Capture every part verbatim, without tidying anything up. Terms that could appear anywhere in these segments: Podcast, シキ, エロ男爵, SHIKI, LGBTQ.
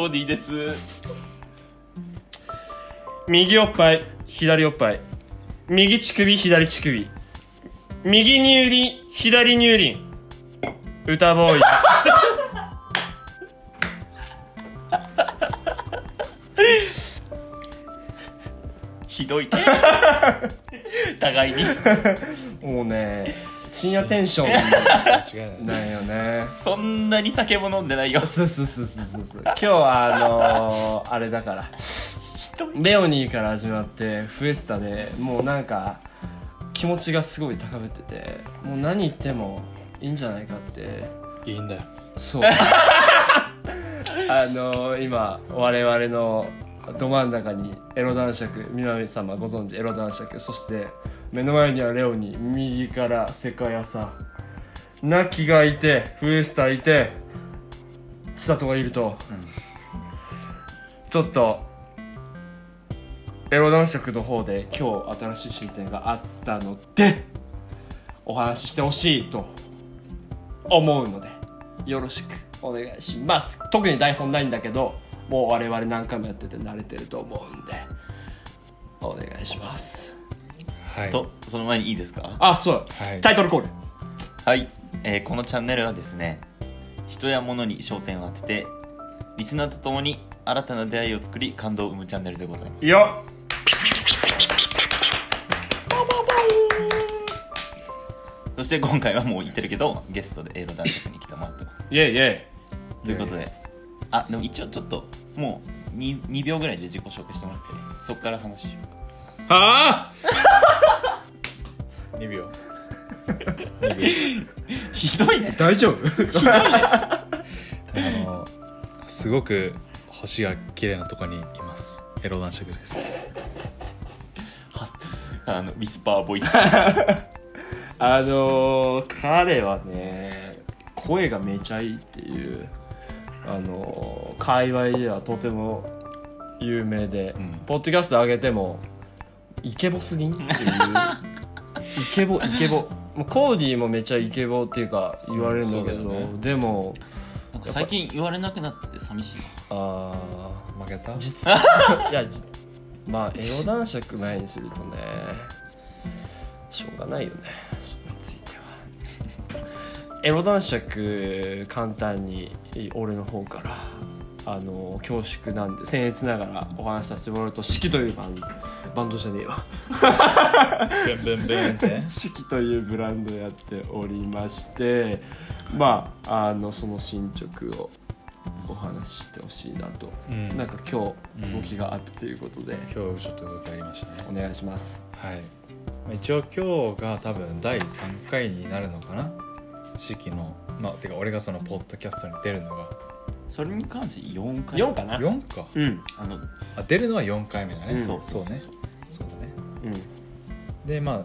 コーディーです。右おっぱい左おっぱい、右乳首左乳首、右乳輪左乳輪、歌ボーイひどいね互いにもうね、深夜テンションないよねそんなに酒も飲んでないよそうそうそうそうそう今日はあのー、あれだから、レオニーから始まってフエスタでもうなんか気持ちがすごい高ぶってて、もう何言ってもいいんじゃないかって。いいんだよ、そうあのー、今我々のど真ん中にエロ男爵、皆様ご存知エロ男爵、そして目の前にはレオニー、右からセカヤさん、ナキがいて、フエスタいて、千里がいると、うん、ちょっとエロ男爵の方で今日新しい進展があったのでお話ししてほしいと思うのでよろしくお願いします。特に台本ないんだけど、もう我々何回もやってて慣れてると思うんでお願いします。はい、とその前にいいですか。あ、そうだ、はい、タイトルコール。はい、えー、このチャンネルはですね、人や物に焦点を当ててリスナーとともに新たな出会いを作り感動を生むチャンネルでございます。いいよそして今回はもう言ってるけどゲストでエロ男爵に来てもらってます。イエイイエイということで、イエイイエイ、あ、でも一応ちょっともう 2, にびょうぐらいで自己紹介してもらって、ね、そこから話しようか。はぁにびょうにびょうひどいね、大丈夫ひどいねあのすごく星が綺麗なとこにいます、エロ男爵です。あのウィスパーボイスあのー、彼はね声がめちゃいいっていうあのー、界隈ではとても有名で、うん、ポッドキャスト上げてもイケボすぎんっていうイケボイケボ、もうコーディーもめちゃイケボっていうか言われるんだけど、うんね、でもなんか最近言われなくなってて寂しい。ああ負けた実いやじまあエロ男爵前にするとねしょうがないよね、それについてはエロ男爵簡単に俺の方からあの恐縮なんで僭越ながらお話しさせてもらうと、シキというバンドバンドじゃねえわベンベンベンってシキというブランドやっておりまして、まああのその進捗をお話ししてほしいなと、うん、なんか今日動きがあったということで、うん、今日ちょっと動きありましたね。お願いします。はい、一応今日が多分だいさんかいになるのかな、シキの、まあてか俺がそのポッドキャストに出るのがそれに関してよんかいよんかなよんか、うん、あのあ出るのはよんかいめだね、うん、そうそうねそうだね、うん、でまあ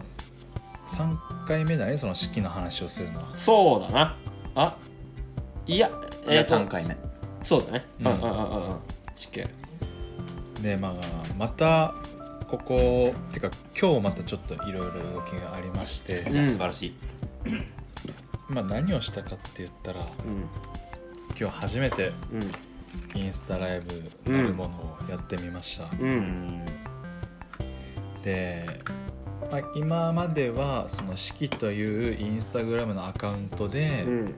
さんかいめだね、その式の話をするのは。そうだな、あいや、えー、いやさんかいめそうだね、うんうんうんうん、式でまあまたここてか今日またちょっといろいろ動きがありまして、うん、素晴らしいまあ何をしたかって言ったら、うん今日初めてインスタライブなるものをやってみました。うんうん、で、まあ、今まではそのシキというインスタグラムのアカウントで、うん、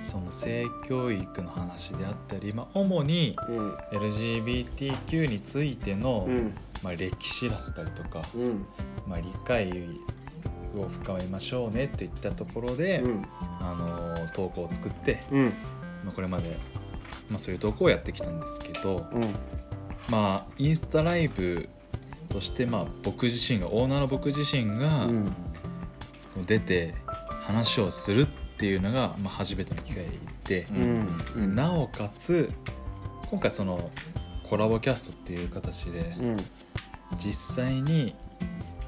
その性教育の話であったり、まあ、主に エルジービーティーキュー についての、うんまあ、歴史だったりとか、うんまあ、理解を深めましょうねっていったところで、うん、あの投稿を作って、うんまあ、これまで、まあ、そういう投稿をやってきたんですけど、うん、まあインスタライブとしてまあ僕自身がオーナーの僕自身が出て話をするっていうのがまあ初めての機会で、うん、なおかつ今回そのコラボキャストっていう形で実際に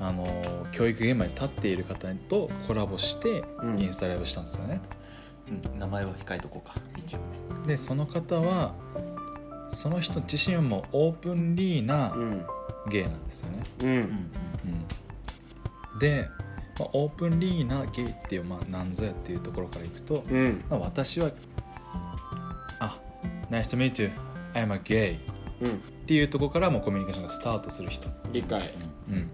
あの教育現場に立っている方とコラボしてインスタライブしたんですよね。うん、名前は控えとこうか一応ね。でその方はその人自身もオープンリーなゲイなんですよね。うんうんうん、で、まあ、オープンリーなゲイっていう、まあ、何ぞやっていうところからいくと、うんまあ、私はあ Nice to meet you I'm a gay、うん、っていうところからもうコミュニケーションがスタートする人、理解、うんうん、ま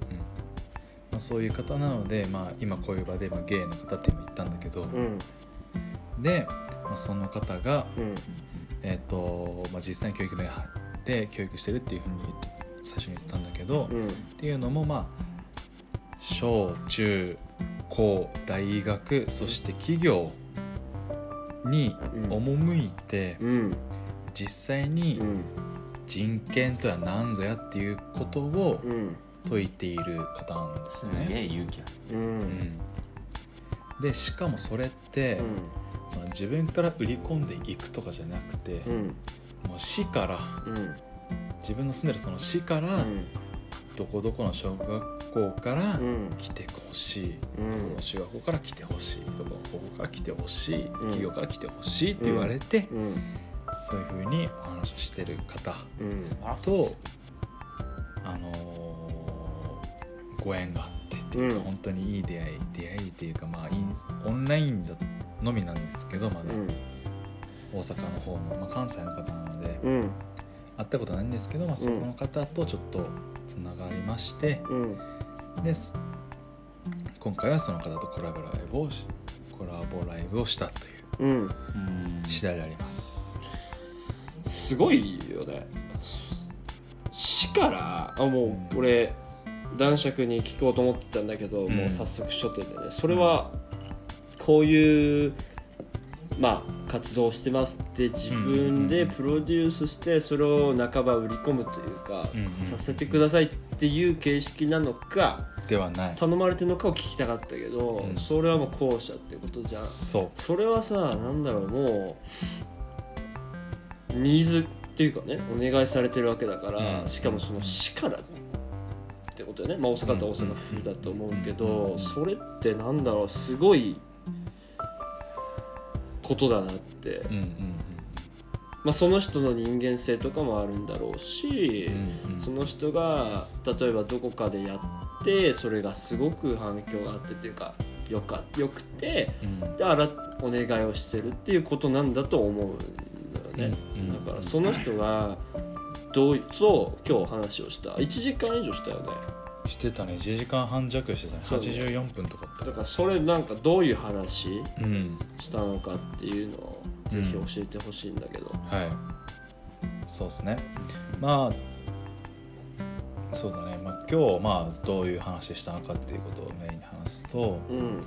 あ、そういう方なので、まあ、今こういう場で、まあ、ゲイの方って言ったんだけど、うん、で、まあ、その方が、うん、えーとまあ、実際に教育面で教育してるっていうふうに最初に言ったんだけど、うん、っていうのもまあ小中高大学そして企業に赴いて、うんうん、実際に人権とは何ぞやっていうことを説いている方なんですよね。すげえ勇気ある、うん、でしかもそれって、うん、その自分から売り込んでいくとかじゃなくて、うん、もう市から、うん、自分の住んでるその市から、うん、どこどこの小学校から来てほしい、うん、どこの中学校から来てほしい、どこの高校から来てほしい、うん、企業から来てほしいって言われて、うんうん、そういう風にお話をしてる方と、うん、あのー、ご縁があってっていうか、うん、本当にいい出会い出会いっていうか、まあ、オンラインのみなんですけどまだ、うん、大阪の方の、まあ、関西の方なので、うん、会ったことないんですけど、まあ、そこの方とちょっとつながりまして、うん、で今回はその方とコラボライブをコラボライブをしたという次第であります、うん、すごいよね。市からあもうこれ、うん、男爵に聞こうと思ってたんだけど、うん、もう早速初手でね、それはこういうまあ、活動してますって自分でプロデュースしてそれを半ば売り込むというか、うんうんうん、させてくださいっていう形式なのかではない頼まれてるのかを聞きたかったけど、うん、それはもう後者ってことじゃん。 そう。それはさ、なんだろう、もうニーズっていうかね、お願いされてるわけだから、うん、しかもその市からってことよね、まあ、大阪と大阪府だと思うけど、うんうん、それってなんだろう、すごいことだなって、うんうんうん、まあ、その人の人間性とかもあるんだろうし、うんうん、その人が例えばどこかでやってそれがすごく反響があってというかよかよくて、うん、であらお願いをしてるっていうことなんだと思うんだよね、うんうん、だからその人がどうそう今日話をしたいちじかん以上したよね。してたね、いちじかんはん弱してたね、はちじゅうよんぷんとかって。だからそれなんかどういう話したのかっていうのをぜひ教えてほしいんだけど、うん、はい、そうですね、まあそうだね、まあ、今日、まあ、どういう話したのかっていうことをメインに話すと、うん、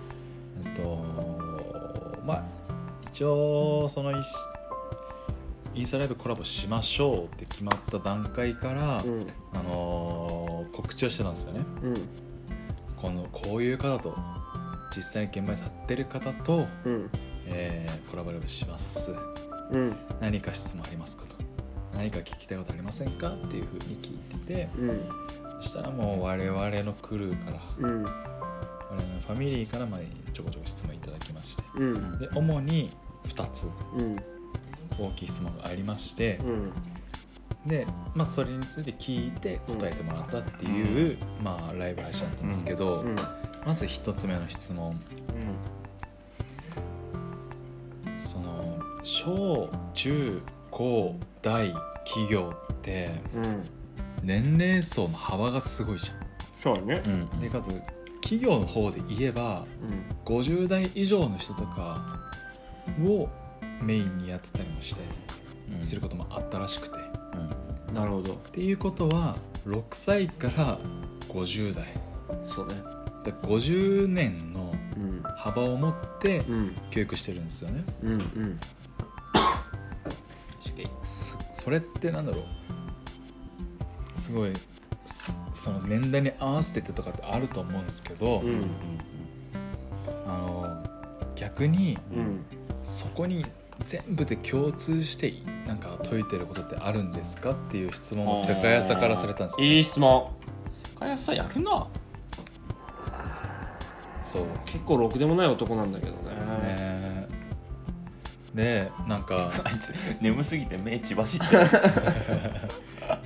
えっとまあ一応そのインスタライブコラボしましょうって決まった段階から、うん、あのー、告知をしてたんですよね、うん、このこういう方と実際に現場に立ってる方と、うん、えー、コラボライブします、うん、何か質問ありますかと、何か聞きたいことありませんかっていうふうに聞いてて、うん、そしたらもう我々のクルーから、うん、我々のファミリーからまでちょこちょこ質問いただきまして、うん、で主にふたつ、うん、大きい質問がありまして、うん、で、まあ、それについて聞いて答えてもらったっていう、うん、まあ、ライブ配信だったんですけど、うんうん、まずひとつめの質問、うん、その小中高大企業って、うん、年齢層の幅がすごいじゃん。そうね、うん、でかつ企業の方で言えば、うん、ごじゅうだい以上の人とかをメインにやってたりもしたりすることもあったらしくて、うんうん、なるほど。っていうことはろくさいからごじゅうだい、そうね、だからごじゅうねんの幅を持って教育してるんですよね、うんうんうん、そ, それってなんだろう、すごい そ, その年代に合わせてとかってあると思うんですけど、うんうんうん、あの逆に、うん、そこに全部で共通してなんか解いてることってあるんですかっていう質問を世界朝からされたんですよ、ね、いい質問。世界朝やるな。そう、結構ろくでもない男なんだけどね、えー、でなんかあいつ眠すぎて目血走って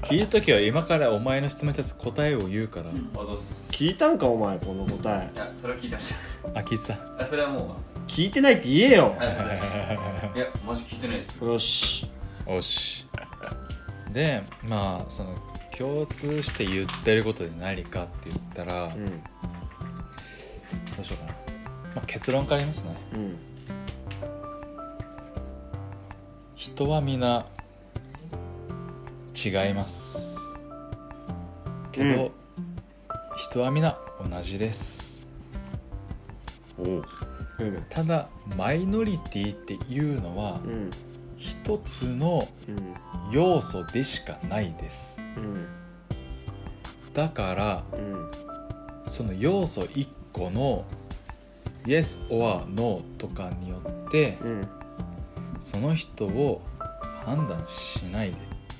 聞いた時は今からお前の質問に対する答えを言うから、うん、聞いたんかお前この答え。いやそれは聞いてました。あ、聞いてた。それはもう聞いてないって言えよ。いや、マジ聞いてないですよ。よし。よし。でまあその共通して言ってることで何かって言ったら、うん、どうしようかな、まあ、結論から言いますね、うん、人はみんな違いますけど、うん、人はみんな同じです。おう、うん、ただマイノリティっていうのは、うん、一つの要素でしかないです、うん、だから、うん、その要素一個の Yes or No とかによって、うん、その人を判断しないでっ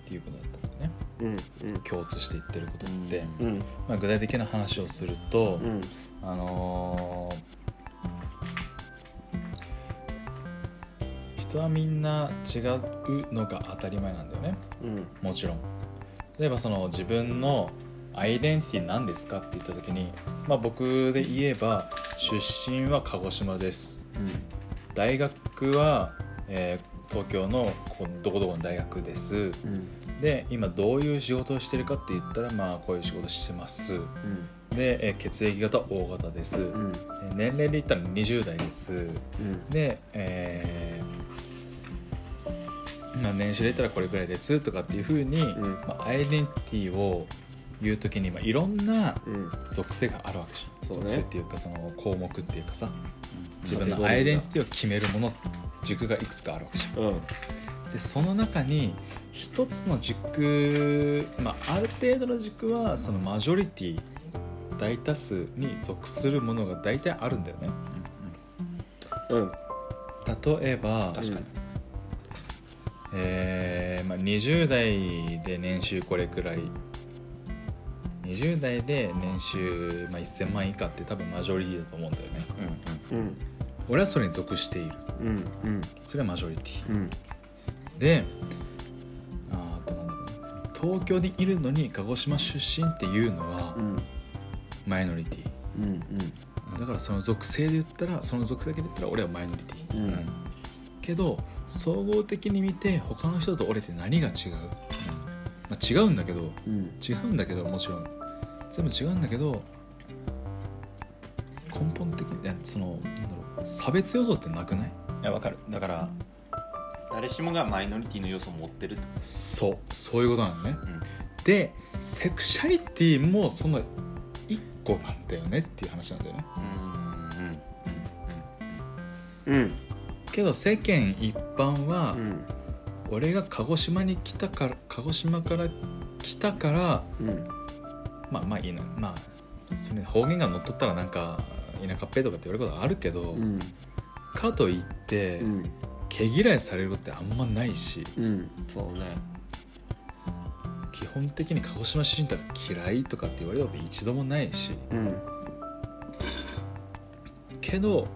ていうことだったんだよね、うんうん、共通して言ってることって、うんうん、まあ、具体的な話をすると、うん、あのー人はみんな違うのが当たり前なんだよね、うん、もちろん。例えばその自分のアイデンティティ何ですかって言った時に、まあ、僕で言えば出身は鹿児島です、うん、大学は、えー、東京のここどこどこの大学です、うん、で今どういう仕事をしてるかって言ったら、まあこういう仕事してます、うん、で、えー、血液型 O 型です、うん、年齢で言ったらにじゅう代です、うん、で、えーまあ、年収で言ったらこれぐらいですとかっていう風に、うん、まあ、アイデンティティを言うときに、まあ、いろんな属性があるわけじゃん、うん、属性っていうかその項目っていうかさ、うん、自分のアイデンティティを決めるもの軸がいくつかあるわけじゃん、うん、でその中に一つの軸、まあ、ある程度の軸はそのマジョリティ大多数に属するものが大体あるんだよね、うんうん、例えば確かに、えーまあ、にじゅう代で年収これくらい、にじゅう代で年収、まあ、せんまん以下って多分マジョリティだと思うんだよね、うんうんうん、俺はそれに属している、うんうん、それはマジョリティ、うん、であとなんだろう、ね、東京にいるのに鹿児島出身っていうのはマイノリティ、うんうん、だからその属性で言ったらその属性だけで言ったら俺はマイノリティ、うんうん、けど総合的に見て他の人と俺って何が違う、うん、まあ、違うんだけど、うん、違うんだけどもちろん全部違うんだけど根本的にそのなんだろう差別要素ってなくない？いや、わかる。だから誰しもがマイノリティの要素を持ってるってこと。そうそういうことなんだね、うん、でセクシャリティもその一個なんだよねっていう話なんだよね。うんうんうんうん、けど世間一般は、うん、俺が鹿児島に来たから鹿児島から来たから、うん、まあまあいいな、まあそれ方言が乗っ取ったらなんか田舎っぺとかって言われることはあるけど、うん、かといって、うん、毛嫌いされることってあんまないし、うん、そうね。基本的に鹿児島出身とか嫌いとかって言われることって一度もないし、うん、けど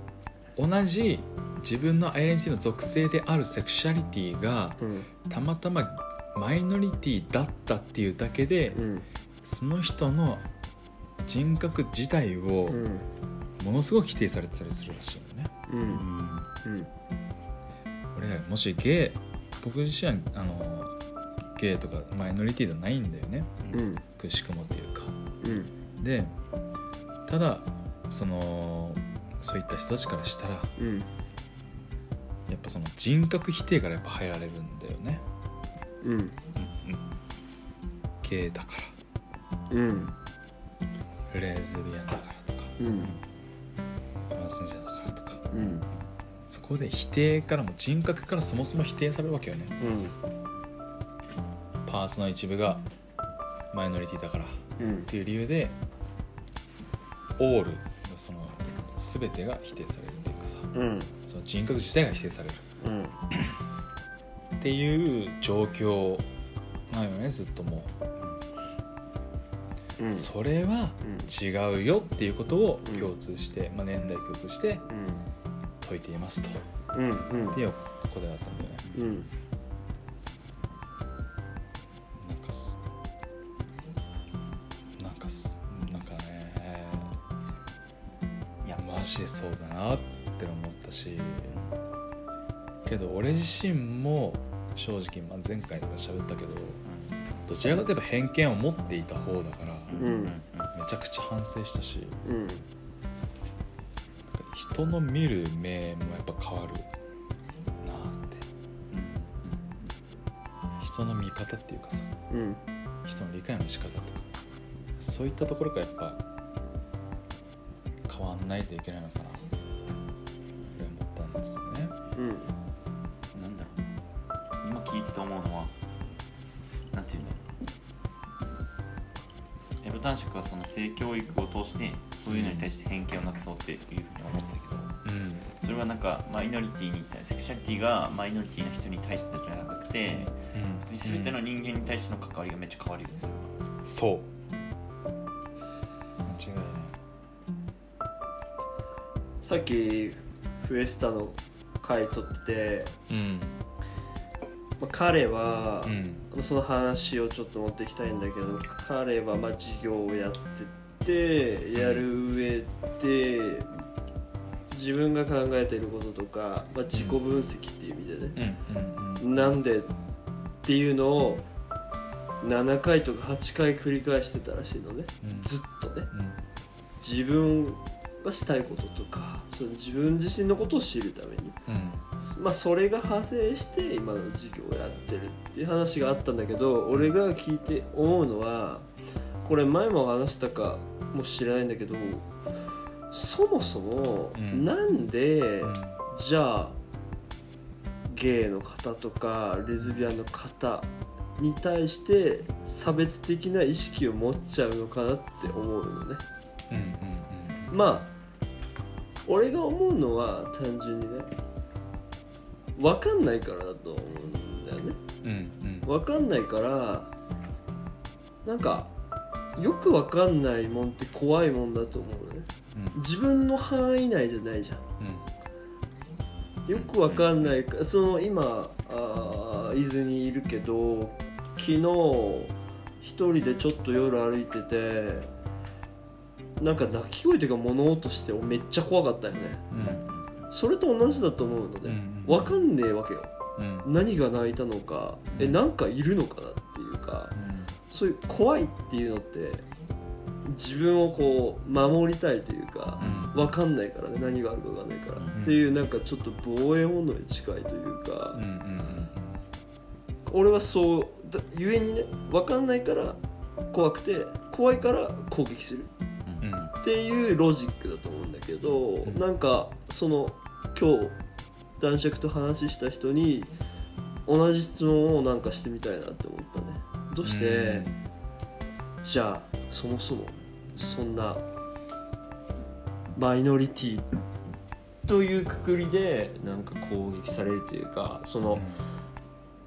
同じ自分のアイデンティティの属性であるセクシャリティが、うん、たまたまマイノリティだったっていうだけで、うん、その人の人格自体をものすごく否定されてたりするらしいよね、うんうんうん、俺もしゲイ、僕自身はあのゲイとかマイノリティではないんだよね、うん、くしくもっていうか、うん、でただそのそういった人たちからしたら、うん、やっぱその人格否定からやっぱ入られるんだよね。うんうんうん。ゲイだから。うん。レズビアンだからとか。うん。トランスジェンダーだからとか。うん。そこで否定からも人格からそもそも否定されるわけよね。うん。パーツの一部がマイノリティだからっていう理由で、うん、オールその全てが否定される。うん、その人格自体が否定される、うん、っていう状況なのよね、ずっともう、うん、それは違うよっていうことを共通して、うん、まあ、年代共通して解いていますと、うんうん、っていうことだったんだよね、うん、なんかすなんかすなんかね、いやマジでそうだなって思ったし、けど俺自身も正直、まあ、前回とか喋ったけど、どちらかといえば偏見を持っていた方だから、うん、めちゃくちゃ反省したし、うん、人の見る目もやっぱ変わるなって、人の見方っていうかさ、うん、人の理解の仕方とかそういったところがやっぱ変わんないといけないのかなって思ったんですよね、うん、なんだろう、今聞いてて思うのはなんていうんだろう、エロ男爵はその性教育を通してそういうのに対して偏見をなくそうっていうふうに思ってたけど、うん、それはなんかマイノリティに対してセクシュアリティがマイノリティの人に対してじゃなくて、うん、全ての人間に対しての関わりがめっちゃ変わるよね、うん、そう間違いない。さっきフエスタの回撮って、うん彼は、うん、その話をちょっと持っていきたいんだけど、彼はまあ事業をやっててやる上で自分が考えていることとか、まあ、自己分析っていう意味でね、うんうん、なんでっていうのをななかいとかはちかい繰り返してたらしいのね、うん、ずっとね、うん、自分がしたいこととかその自分自身のことを知るために、うんまあ、それが派生して今の授業をやってるっていう話があったんだけど、俺が聞いて思うのはこれ前も話したかもしれないんだけど、そもそもなんで、うん、じゃあゲイの方とかレズビアンの方に対して差別的な意識を持っちゃうのかなって思うのね、うんうんうん、まあ俺が思うのは単純にね、分かんないからだと思うんだよね、うんうん、分かんないからなんかよく分かんないもんって怖いもんだと思うね、うん、自分の範囲内じゃないじゃん、うん、よく分かんないから、その今あ伊豆にいるけど昨日一人でちょっと夜歩いててなんか泣き声というか物音してめっちゃ怖かったよね、うん、それと同じだと思うので、うん、分かんねえわけよ、うん、何が泣いたのか、うん、えなんかいるのかなっていうか、うん、そういう怖いっていうのって自分をこう守りたいというか、うん、分かんないからね、何があるか分かんないから、うん、っていうなんかちょっと防衛本能に近いというか、うんうんうん、俺はそうゆえにね、分かんないから怖くて怖いから攻撃するっていうロジックだと思うんだけど、うん、なんかその今日男爵と話した人に同じ質問をなんかしてみたいなって思ったね。どうして、うん、じゃあそもそもそんなマイノリティという括りでなんか攻撃されるというか、その、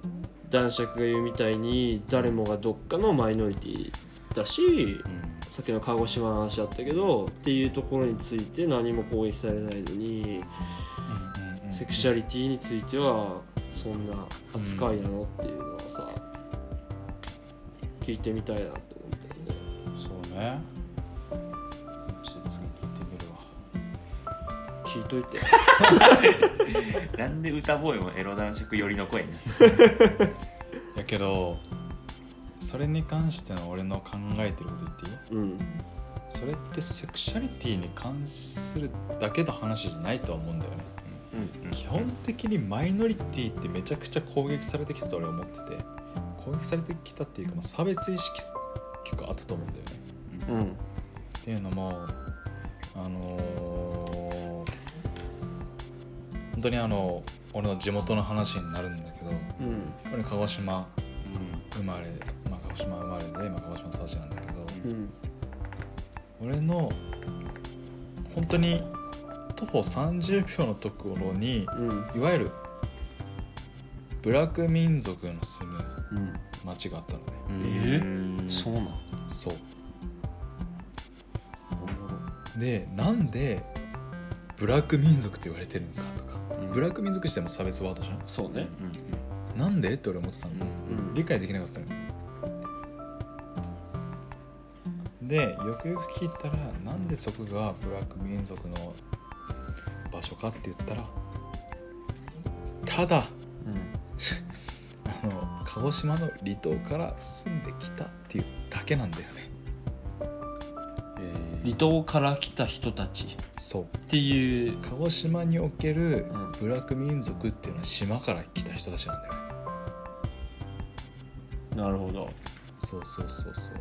うん、男爵が言うみたいに誰もがどっかのマイノリティだし、うんさっきの鹿児島の話だったけどっていうところについて何も攻撃されないのに、うんうんうん、セクシュアリティについてはそんな扱いなのっていうのはさ、うん、聞いてみたいなって思ったよね。そうね、ちょっと次聞いてみるわ。聞いといてなんで歌声もエロ男爵寄りの声ねやけどそれに関しての俺の考えてること言っていい？うん、それってセクシャリティに関するだけの話じゃないとは思うんだよね、うんうん、基本的にマイノリティってめちゃくちゃ攻撃されてきたと俺は思ってて、攻撃されてきたっていうか、まあ、差別意識結構あったと思うんだよね、うん、っていうのもあのー、本当にあの俺の地元の話になるんだけど、うん、俺鹿児島生まれ、まあ、鹿児島生まれで今鹿児島育ちなんだけど、うん、俺の本当に徒歩さんじゅうびょうのところに、うん、いわゆるブラック民族の住む町があったのね、うん、えー、そうなん？そうで、なんでブラック民族って言われてるのかとか、うん、ブラック民族しても差別ワードじゃん。そうね、うん、なんでって俺思ってたんだ、うんうん、理解できなかったので、よくよく聞いたらなんでそこがブラック民族の場所かって言ったらただ、うん、あの鹿児島の離島から住んできたっていうだけなんだよね。離島から来た人たちそうっていう鹿児島における部落民族っていうのは島から来た人たちなんだよね、うん、なるほど。そうそうそうそう。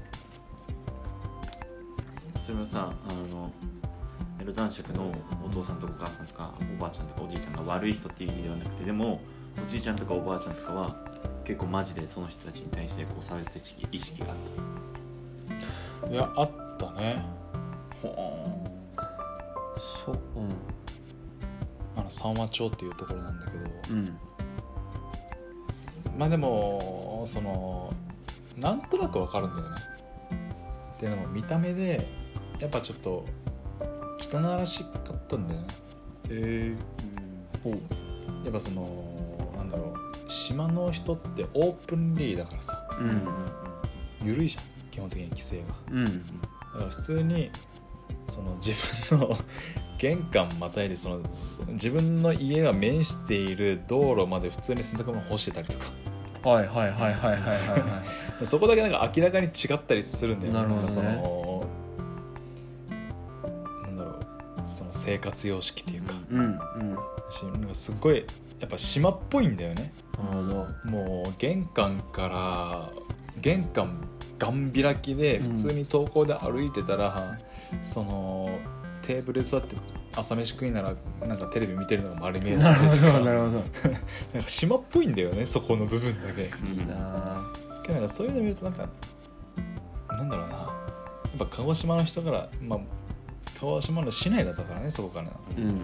それはさ、あのエロ男爵のお父さんとお母さんとかおばあちゃんとかおじいちゃんが悪い人っていう意味ではなくて、でもおじいちゃんとかおばあちゃんとかは結構マジでその人たちに対してこう差別的意識があった。いや、あったね。ほー。そう。うん。あの三和町っていうところなんだけど。うん。まあでもそのなんとなくわかるんだよね。っていうのも見た目でやっぱちょっと汚らしかったんだよね。へえー。うん。ほう。やっぱそのなんだろう、島の人ってオープンリーだからさ、うんうんうん、緩いじゃん基本的に規制が、うんうん、だから普通にその自分の玄関またいでその自分の家が面している道路まで普通に洗濯物干してたりとか、はいはいはいはいはいはいそこだけなんか明らかに違ったりするんだよね。なるほどね。そのなんだろう、その生活様式っていうか、うんうんうん、なんかすごいやっぱ島っぽいんだよね。うん、もう玄関から玄関ガン開きで普通に登校で歩いてたら、うん、そのテーブル座って朝飯食いならなんかテレビ見てるのが丸見えだったりとか、なるほどなんか島っぽいんだよねそこの部分だけ。いいな。だからそういうの見るとなんかなんだろうな、やっぱ鹿児島の人から、まあ、鹿児島の市内だったからねそこから。うん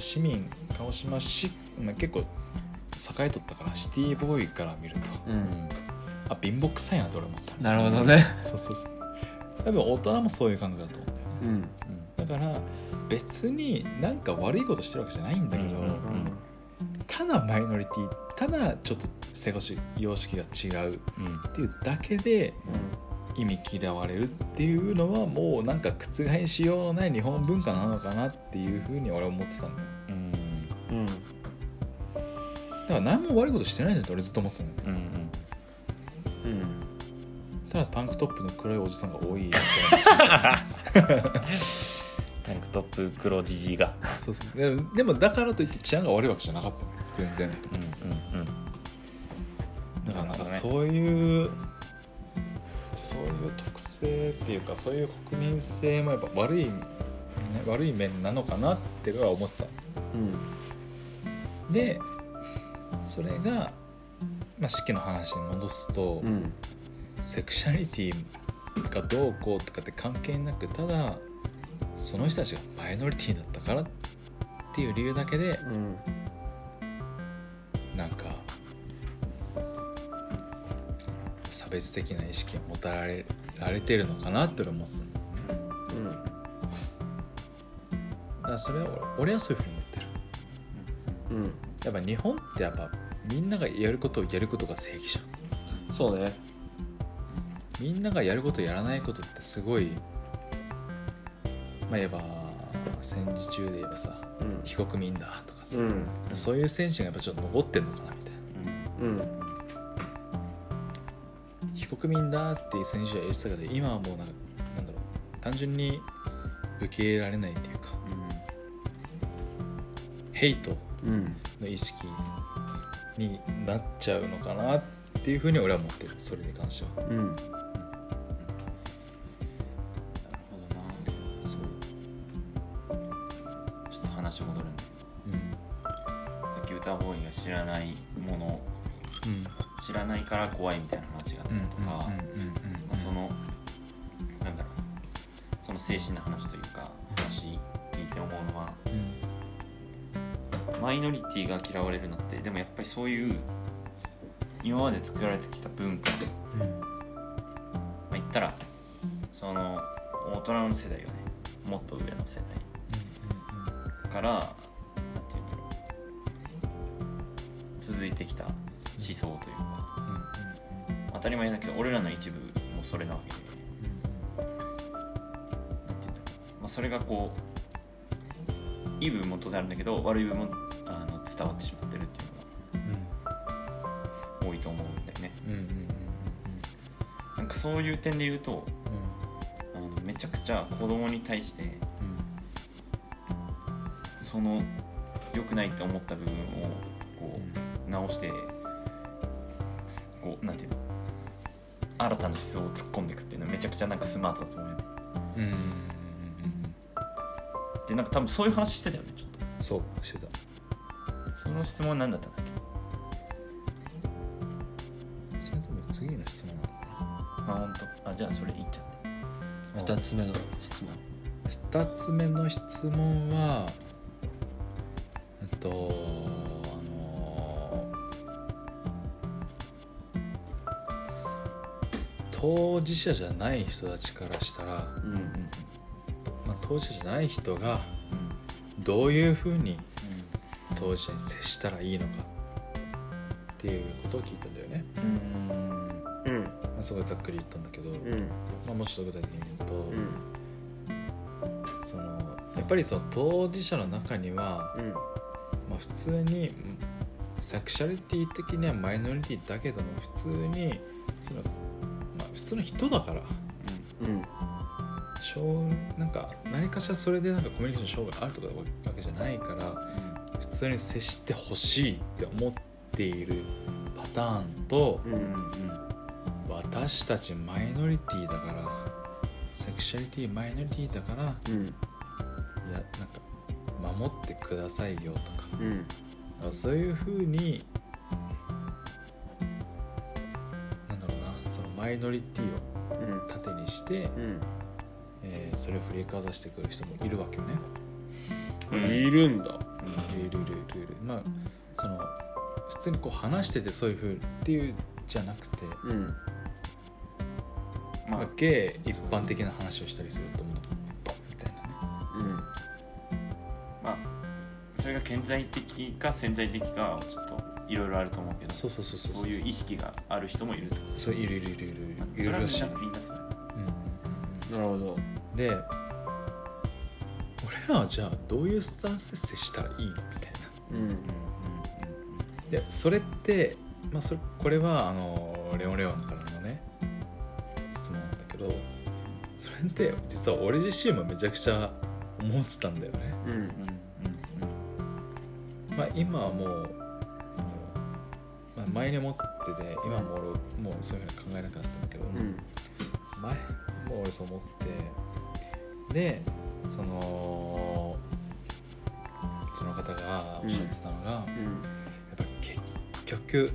市民鹿児島市、まあ、結構栄えとったからシティボーイから見ると、うん、あ貧乏くさいなと俺思った。なるほどね。そうそうそう、多分大人もそういう感覚だと思うんだよね、うんうん、だから別になんか悪いことしてるわけじゃないんだけど、うんうんうん、ただマイノリティ、ただちょっと生活様式が違うっていうだけで、うん、意味嫌われるっていうのはもうなんか覆しようのない日本文化なのかなっていうふうに俺は思ってたんだよ。うん、だから何も悪いことしてないじゃんって俺ずっと思ってたんだよね、うんうんうん、ただタンクトップの黒いおじさんが多いみたいなタンクトップ黒じじいがそうそう、でも、でもだからといって治安が悪いわけじゃなかったの全然、うんうんうん、だからなんかそういう、そういう特性っていうかそういう国民性もやっぱ悪い、ね、悪い面なのかなって俺は思ってた、うんでそれが、まあ、式の話に戻すと、うん、セクシャリティがどうこうとかって関係なく、ただその人たちがマイノリティだったからっていう理由だけで、うん、なんか差別的な意識を持たれられてるのかなって思ってた、うんうん、だからそれは俺はそういうふうに思ってる。うん、やっぱ日本ってやっぱみんながやることをやることが正義じゃん。そうね。みんながやることやらないことってすごい、まあ言えば戦時中で言えばさ、うん、非国民だとか、うん、そういう精神がやっぱちょっと残ってんのかなみたいな、うんうん、非国民だっていう戦時中は言ってたけど、今はもうなんかなんだろう、単純に受け入れられないっていうか、うん、ヘイトうん、の意識になっちゃうのかなっていうふうに俺は思ってる、それに関しては、うん、なるほどな。そうちょっと話戻るね、うん、さっき歌ボーイが知らないもの、うん、知らないから怖いみたいな話があったりとか、そのなんだろう、その精神の話というか話聞いて思うのは、うんマイノリティが嫌われるのって、でもやっぱりそういう今まで作られてきた文化、うん、まあ、言ったらその大人の世代よね、もっと上の世代からなんていうんだろう、続いてきた思想というか、うん、当たり前だけど俺らの一部もそれなわけで、うん、なんていうんだろう、まあ、それがこういい部分も当然あるんだけど悪い部分もあの伝わってしまってるっていうのが多いいと思うんだよね。うんうんうんうん、なんかそういう点で言うと、うん、あのめちゃくちゃ子供に対して、うん、その良くないって思った部分をこう直して、こうなんていうの、新たな思想を突っ込んでいくっていうのはめちゃくちゃなんかスマートだと思うよね。うんうんうんうん、でなんか多分そういう話してたよねちょっと。そうしてた。その質問何だったんだっけ？それとも次の質問なのかな。まあ本当。あじゃあそれいっちゃう。ふたつめの質問。ふたつめの質問はえっと。当事者じゃない人たちからしたら、うんうんまあ、当事者じゃない人がどういうふうに当事者に接したらいいのかっていうことを聞いたんだよね、うんうんまあ、すごいざっくり言ったんだけど、うんまあ、もうちょっと具体的に言うと、うん、そのやっぱりその当事者の中には、うんまあ、普通にセクシャリティ的にはマイノリティだけども普通にその普通の人だから、うん、なんか何かしらそれでなんかコミュニケーション障害あるとかわけじゃないから、うん、普通に接してほしいって思っているパターンと、うんうん、私たちマイノリティだからセクシャリティマイノリティだから、うん、いやなんか守ってくださいよとか、うん、そういうふうにマイノリティを盾にして、うんえー、それを振りかざしてくる人もいるわけよね。いるんだ。うん、いるいるいるいる。まあその普通にこう話しててそういう風っていうじゃなくて、うん、まあゲイ一般的な話をしたりすると思うみたいなね。うん。まあそれが顕在的か潜在的かちょっと。いろいろあると思うけど、そうそうそうそうそう、そういう意識がある人もいるってこと。そういるいるいるいるいるらしい。みんなそれ。うん。なるほど。で、俺らはじゃあどういうスタンスで接したらいいのみたいな。うんうんうん。で、それってまあそれこれはあのレオンレオンからのね質問なんだけど、それって実は俺自身もめちゃくちゃ思ってたんだよね。うんうんうんうん。まあ今はもう。前に思ってて今も俺もうそういうふうに考えなくなったんだけど、うん、前もう俺そう思っててでそのその方がおっしゃってたのが、うんうん、やっぱ結局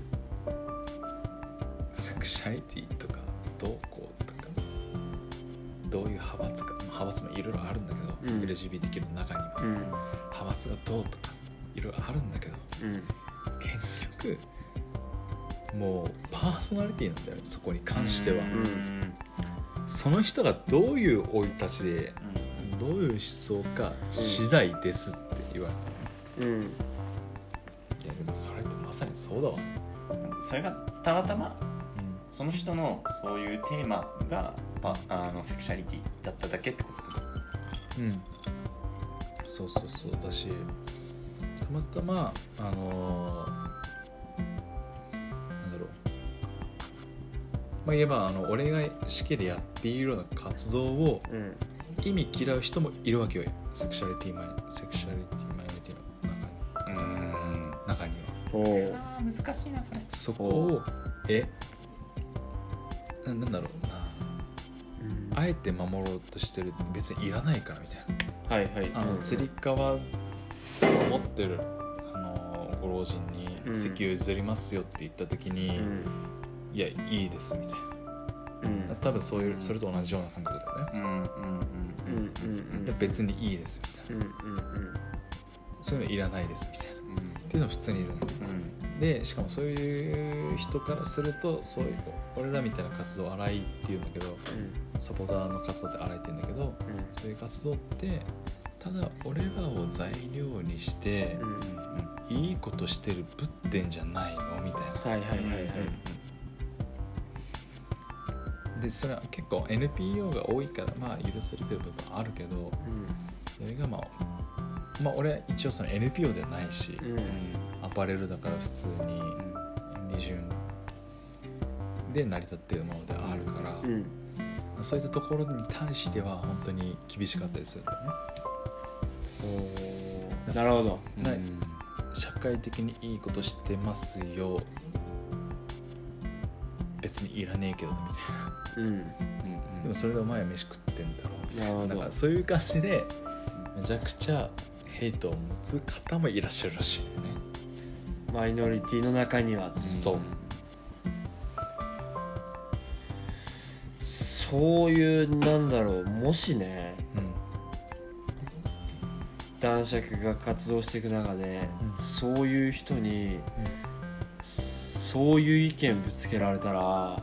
セクシャリティとかどうこうとかどういう派閥か派閥もいろいろあるんだけど、うん、エルジービーティーキュー の中にも、うん、派閥がどうとかいろいろあるんだけど、うん、結局もうパーソナリティなんだよねそこに関しては、うん、その人がどういう生い立ちで、うん、どういう思想か次第ですって言われた、うん、いやでもそれってまさにそうだわ。それがたまたま、うん、その人のそういうテーマがあのセクシャリティだっただけってことだ。うんそうそうそうだし、たまたまあのーまあ、言えばあの俺がシキでやっているような活動を意味嫌う人もいるわけよ、セクシャリティマイセクシャリティマイノリティの中に、うん中にはお難しいなそれ。そこをえななんだろうな、うん、あえて守ろうとしてる別にいらないからみたいな。はいはい。あのつり革を持ってるあのご老人に席を譲りますよって言った時に。うんうんいやいいですみたいな、うん、多分そういうそれと同じような感覚だよね、うんうんうんうん、いや別にいいですみたいな、うんうんうん、そういうのいらないですみたいな、うん、っていうのは普通にいるの、うん、でしかもそういう人からするとそういう俺らみたいな活動荒いって言うんだけど、うん、サポーターの活動って荒いって言うんだけど、うん、そういう活動ってただ俺らを材料にして、うんうん、いいことしてるぶってんじゃないのみたいな。はいはいはいはい、うんでそれは結構 エヌピーオー が多いからまあ許されてる部分はあるけど、うん、それがまあまあ俺は一応その エヌピーオー ではないし、うん、アパレルだから普通に利潤で成り立っているものであるから、うん、そういったところに対しては本当に厳しかったりするんだよね。おー、なるほど、うん、社会的にいいことしてますよ、別にいらねえけどみたいな、うんうん、でもそれでお前は飯食ってんだろみたい な, な, なんかそういう感じでめちゃくちゃヘイトを持つ方もいらっしゃるらしいよね、マイノリティの中には。そう、そういうなんだろう、もしね、うん、男爵が活動していく中で、うん、そういう人に、うん、そういう意見ぶつけられたら、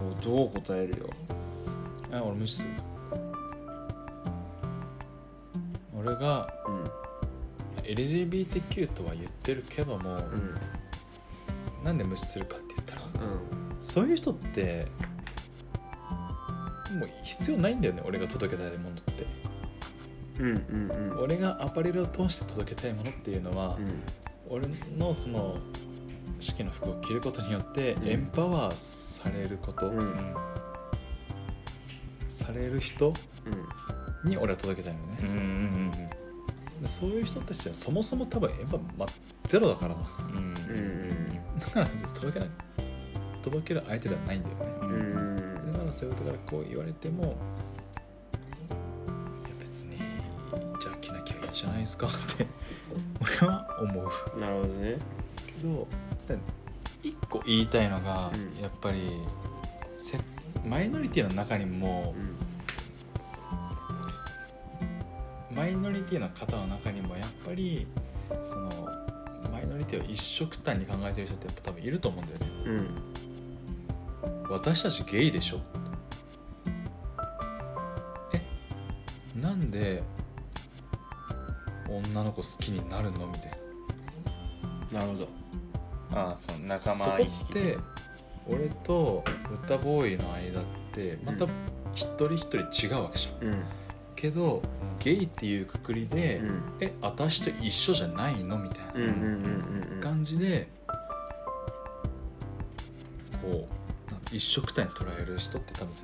うん、こうどう答えるよ。あ、俺無視する。俺が、うん、エルジービーティーキュー とは言ってるけども、うん、なんで無視するかって言ったら、うん、そういう人ってもう必要ないんだよね、俺が届けたいものって、うんうんうん、俺がアパレルを通して届けたいものっていうのは、うん、俺のそのシキの服を着ることによってエンパワーされること、うんうん、される人に俺は届けたいのね、うんうんうんうん、そういう人たちはそもそも多分エンパワーゼロだからな、うんうん、だから届けない、届ける相手ではないんだよね、うん、そういうことからこう言われても、いや別にじゃあ着なきゃいいじゃないですかって俺は思う。なるほどね。けど一個言いたいのが、うん、やっぱりマイノリティの中にも、うん、マイノリティの方の中にもやっぱりそのマイノリティを一色単に考えてる人ってやっぱ多分いると思うんだよね、うん、私たちゲイでしょ、え、なんで女の子好きになるのみたいな。なるほど。ああ、その仲間意識。そこって俺と歌ボーイの間ってまた一人一人違うわけじゃん、うん、けどゲイっていうくくりで、うん、え、私と一緒じゃないのみたいな感じでこう一色体に捉える人って多分、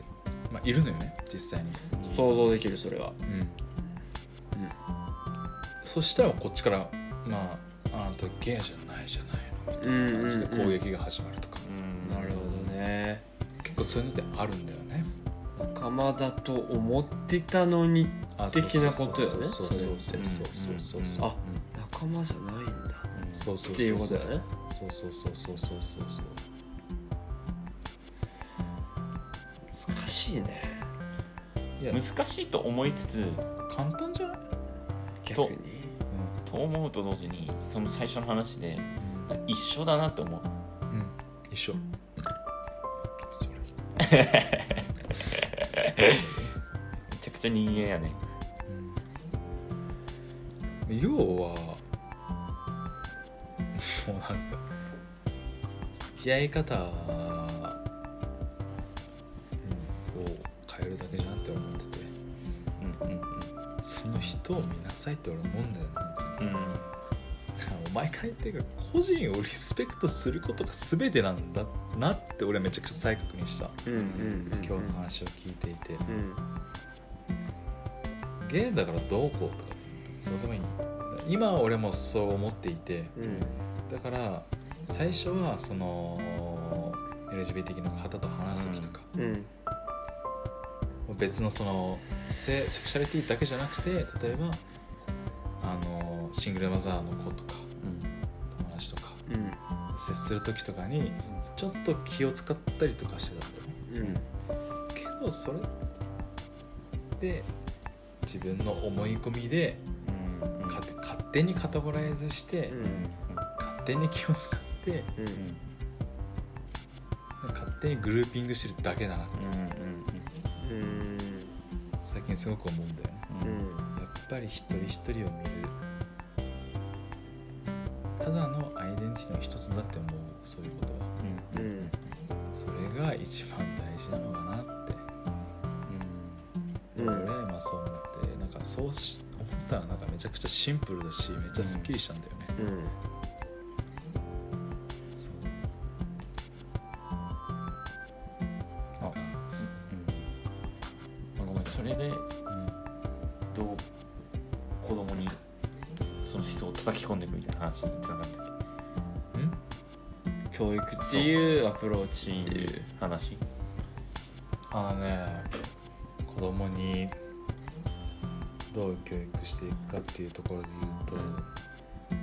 まあ、いるのよね、実際に。想像できる、それは、うんうん、そしたらこっちから、まあ、あなたゲイじゃないじゃないのみたいな感じで攻撃が始まるとか、うんうんうん、なるほどね。結構そういうのってあるんだよね、仲間だと思ってたのに的なことよね。そうそうそうそう、あ、仲間じゃないんだっていうことだよね。そうそうそうそうそうそうそう、難しいね。いや難しいと思いつつ簡単じゃない逆にと、うん、と思うと同時に、その最初の話で、うん、一緒だなって思う、うん、一緒それめちゃくちゃ人間やね、うん、要はもうなんか付き合い方変えるだけじゃんって思ってて、うんうんうん、その人を見なさいって俺思うんだよね、うんうん、だからお前から言ってるから個人をリスペクトすることが全てなんだなって俺はめちゃくちゃ再確認した、うんうんうんうん、今日の話を聞いていて、うん、ゲイだからどうこうとかどうでもいい、今は俺もそう思っていて、うん、だから最初はその エルジービーティーキュー の方と話す時とか、うんうん、別のその性セクシャリティだけじゃなくて、例えばあのシングルマザーの子とか、うん、友達とか、うん、接する時とかにちょっと気を使ったりとかしてたんだよね、うん、けどそれで自分の思い込みで、うん、勝手にカテゴライズして、うん、勝手に気を使って、うん、勝手にグルーピングしてるだけだなって、うんうん、最近すごく思うんだよね、うん、やっぱり一人一人を見る、ただのアイデンティティの一つだって思う、そういうことは、うんうん、それが一番大事なのかなって、うんうん、俺は今そう思って、なんかそう思ったらなんかめちゃくちゃシンプルだし、めっちゃスッキリしたんだよね、うんうん、そうその思想を叩き込んでいくみたいな話につながってるん教育っていうアプローチっていう話。あのね、子供にどう教育していくかっていうところで言う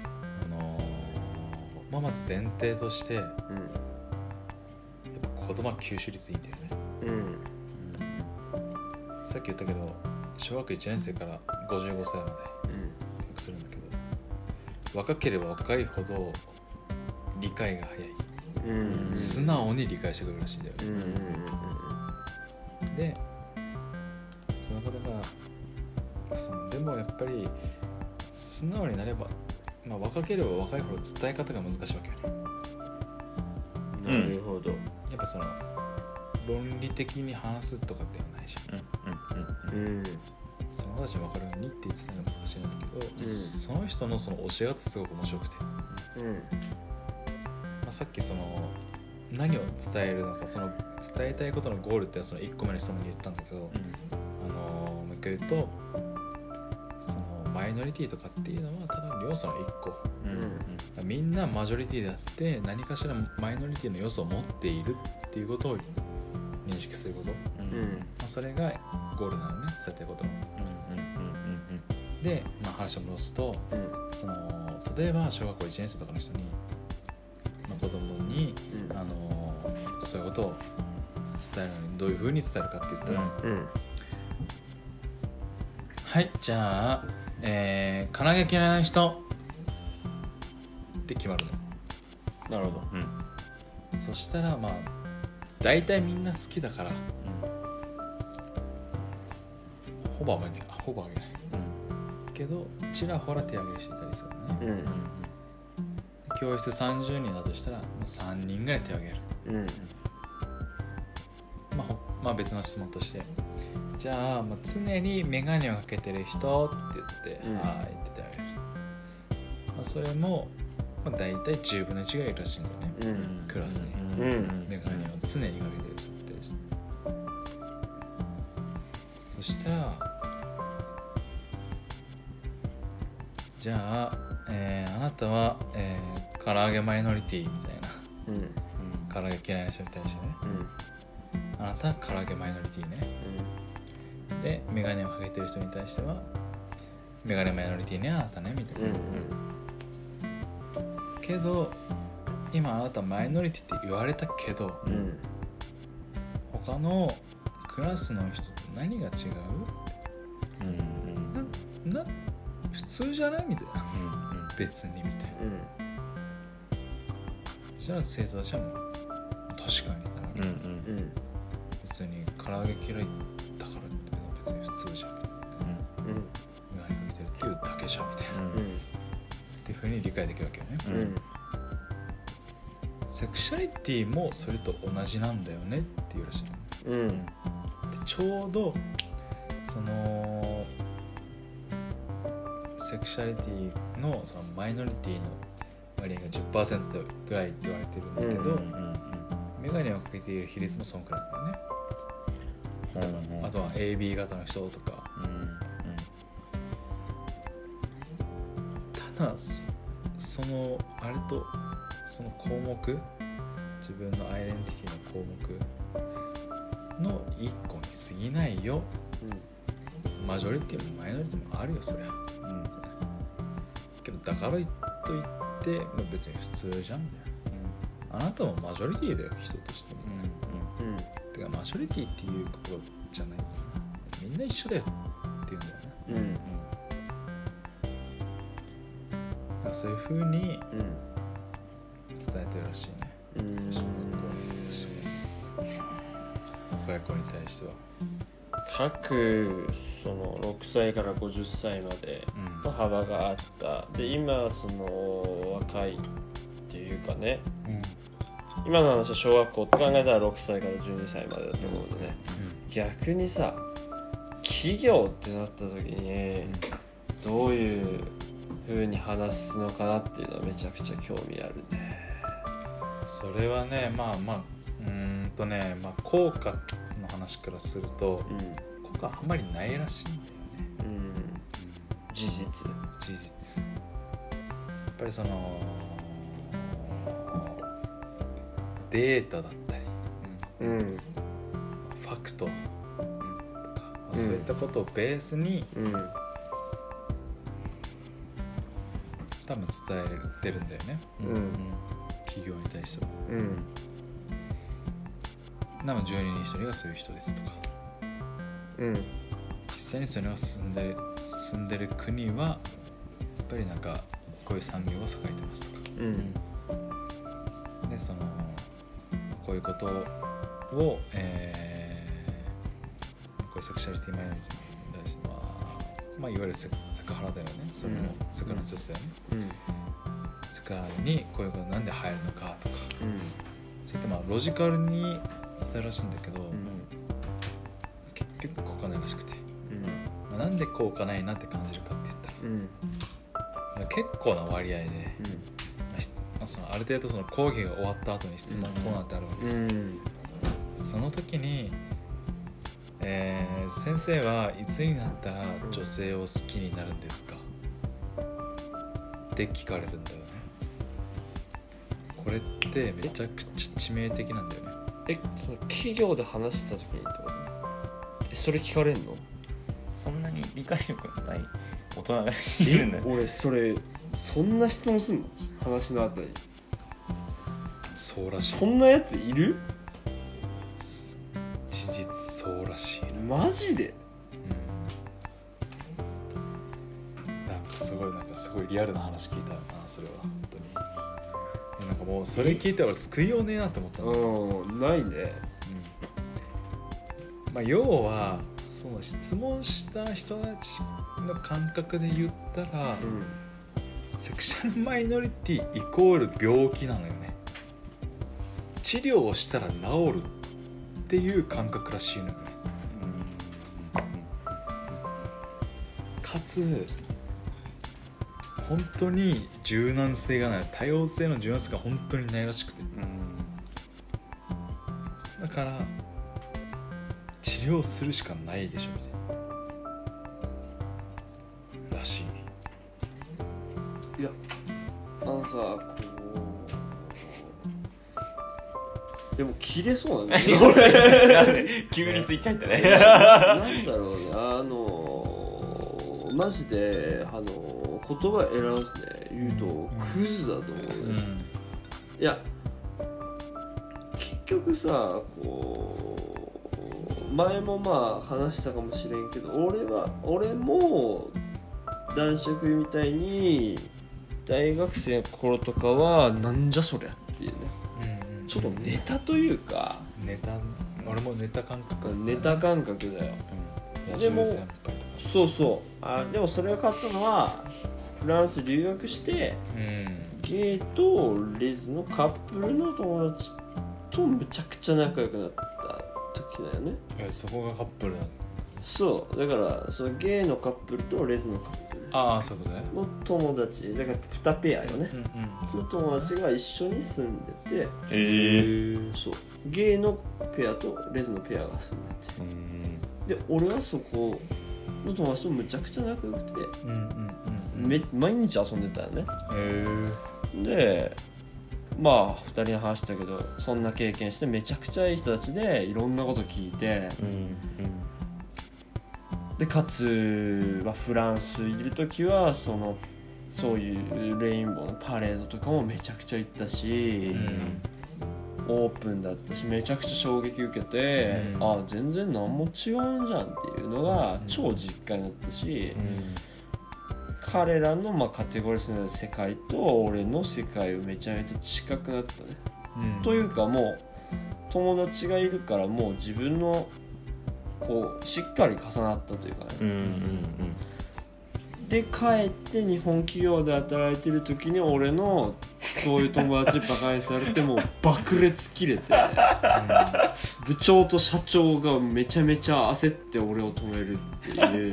と、あのー、まあ、まず前提として、うん、やっぱ子供は吸収率いいんだよね、うんうん、さっき言ったけど小学いちねん生からごじゅうごさいまで教育するんだけど、うん、若ければ若いほど理解が早い、うんうん、素直に理解してくれるらしいんだよね、うんうんうんうん、でその方がそのでもやっぱり素直になれば、まあ、若ければ若いほど伝え方が難しいわけよね。なるほど。やっぱその論理的に話すとかではないし、うんうんうんうん、その話分かるようにって言ってたのが難しいんだけど、うん、その人のその教え方すごく面白くて、うん、まあ、さっきその何を伝えるのか、その伝えたいことのゴールってそのいっこめの質問に言ったんだけど、うん、あのもう一回言うとそのマイノリティとかっていうのはただの要素のいっこ、うん、みんなマジョリティであって何かしらマイノリティの要素を持っているっていうことを認識すること、うん、まあ、それがゴールなのね、伝えたいこと、うんうんうんうん、で、まあ、話を戻すと、うん、その例えば小学校いちねん生とかの人に子供に、うん、あのそういうことを伝えるのにどういう風に伝えるかって言ったら、うんうん、はいじゃあ、えー、唐揚げ嫌いな人って決まるの。なるほど、うん、そしたらまあ大体みんな好きだから、うん、ほぼあげない、ほぼあげない、うん、けどちらほら手挙げる人いたりするね、うんうん、教室さんじゅうにんだとしたらさんにんぐらい手を挙げる、うん、まあ、まあ別の質問としてじゃあ、まあ、常に眼鏡をかけてる人って言って、うん、はいって手を挙げる、まあ、それも、まあ、大体じゅうぶんのいちがいるらしいんだよね、うん、クラスに、うんうん、眼鏡を常にかけてる人って、うん、そしたらじゃあえー、あなたは、えー、唐揚げマイノリティみたいな、うんうん、唐揚げ嫌いな人に対してね、うん、あなたは唐揚げマイノリティね、うん、でメガネをかけてる人に対してはメガネマイノリティねあなたねみたいな、うんうん、けど今あなたマイノリティって言われたけど、うん、他のクラスの人と何が違う、うん、な、な普通じゃないみたいな、うん別にみたいな、うん、そしたら生徒たちはもう確かになわけ、うんうん、別に唐揚げ嫌いだからってのは別に普通じゃんみたいな、眼鏡かけてるっていうだけじゃんみたいな、うん、っていう風に理解できるわけよね、うん、セクシャリティもそれと同じなんだよねっていうらしい、うん、でちょうどそのセクシャリティ の, そのマイノリティの割合が じゅっパーセント ぐらいって言われてるんだけど、うんうんうん、メガネをかけている比率もそのくらいだよね、うんうん、あとは エービー 型の人とか、うんうん、ただそのあれとその項目、自分のアイデンティティの項目の一個に過ぎないよ、うん、マジョリティもマイノリティもあるよそりゃ、だからといって、まあ、別に普通じゃん、うん、あなたもマジョリティだよ人としてみたいな、うんうん、てかマジョリティっていうことじゃない、みんな一緒だよっていうんだよね、うんうん、だからそういう風に伝えてるらしいね、うん、小学校に対しては若い子に対しては各そのろくさいからごじゅっさいまでの幅があった、うん、で今その若いっていうかね、うん、今の話は小学校って考えたらろくさいからじゅうにさいまでだと思うのでね、うん、逆にさ企業ってなった時にどういう風に話すのかなっていうのはめちゃくちゃ興味あるね。それはね、まあまあうーんとね、まあ、効果の話からすると、うん、効果あんまりないらしいんだよね、うん、事実事実やっぱりそのデータだったり、うん、ファクトとか、うん、そういったことをベースに、うん、多分伝えてるんだよね、うんうん、企業に対しては、うん、なのでじゅうにんにひとりがそういう人ですとか、うん、実際にそれが進んで進んでる国はやっぱりなんかこういう産業が栄えてますとか、うん、でそのこういうことを、えー、こういうセクシャリティマイノリティに対しては、まあ、いわゆるセクハラだよね、それもセクハラの女性だよね、うん、セクハラにこういうことなんで入るのかとか、うん、そういったまあロジカルに伝えるらしいんだけど、うん、結構お金らしくて、うんまあ、なんでこうお金なって感じるかって言ったら、うん、結構な割合で、うんまあ、そのある程度その講義が終わった後に質問コーナーってあるわけですよ、うん、その時に、えー、先生はいつになったら女性を好きになるんですかって聞かれるんだよね。これってめちゃくちゃ致命的なんだよね。え、その企業で話した時にってこと、え、それ聞かれんの？そんなに理解力がない大人がいるんだよ。俺それそんな質問すんの？話のあたり。そうらしい。そんなやついる？事実そうらしいな。マジで？うん。なんかすごいなんかすごいリアルな話聞いたな、それは本当に。なんかもうそれ聞いたら救いようねえなと思ったんだけど。うん、ないね。うん。まあ要はその質問した人たちの感覚で言ったら。うんセクシャルマイノリティイコール病気なのよね。治療をしたら治るっていう感覚らしいのよね、うん、かつ本当に柔軟性がない、多様性の柔軟性が本当にないらしくて、うん、だから治療するしかないでしょみたいならしい。いや、あのさ、こうでも切れそうなんだけど俺急にスイッチ入ったねなんだろうね、あのマジであの言葉選ばずね言うとクズだと思うね、うん、いや、結局さ、こう前もまあ話したかもしれんけど俺は、俺も男爵みたいに大学生の頃とかはなんじゃそりゃっていうね、うんうん、ちょっとネタというかネタ、俺もネタ感覚ネタ感覚だよ、うん、でもそうそう、あでもそれが変わったのはフランス留学して、うん、ゲイとレズのカップルの友達とむちゃくちゃ仲良くなった時だよね。いやそこがカップルだ、そうだからそのゲイのカップルとレズのカップル、ああそうだね、の友達だからにペアよね、うんうん、その友達が一緒に住んでて、へえー、そうゲイのペアとレズのペアが住んでて、うん、で俺はそこの友達とむちゃくちゃ仲良くて、うんうんうん、め毎日遊んでたよね。へえー、でまあふたりで話したけどそんな経験してめちゃくちゃいい人たちでいろんなこと聞いて、うんうんでかつ、まあ、フランスいるときはそのそういうレインボーのパレードとかもめちゃくちゃ行ったし、うん、オープンだったしめちゃくちゃ衝撃受けて、うん、あ全然何も違うんじゃんっていうのが超実感だったし、うんうん、彼らのまあカテゴリーの世界と俺の世界をめちゃめちゃ近くなったね、うん、というかもう友達がいるからもう自分のこうしっかり重なったというかね、うんうんうん、で帰って日本企業で働いてる時に俺のそういう友達バカにされてもう爆裂切れて、うん、部長と社長がめちゃめちゃ焦って俺を止めるってい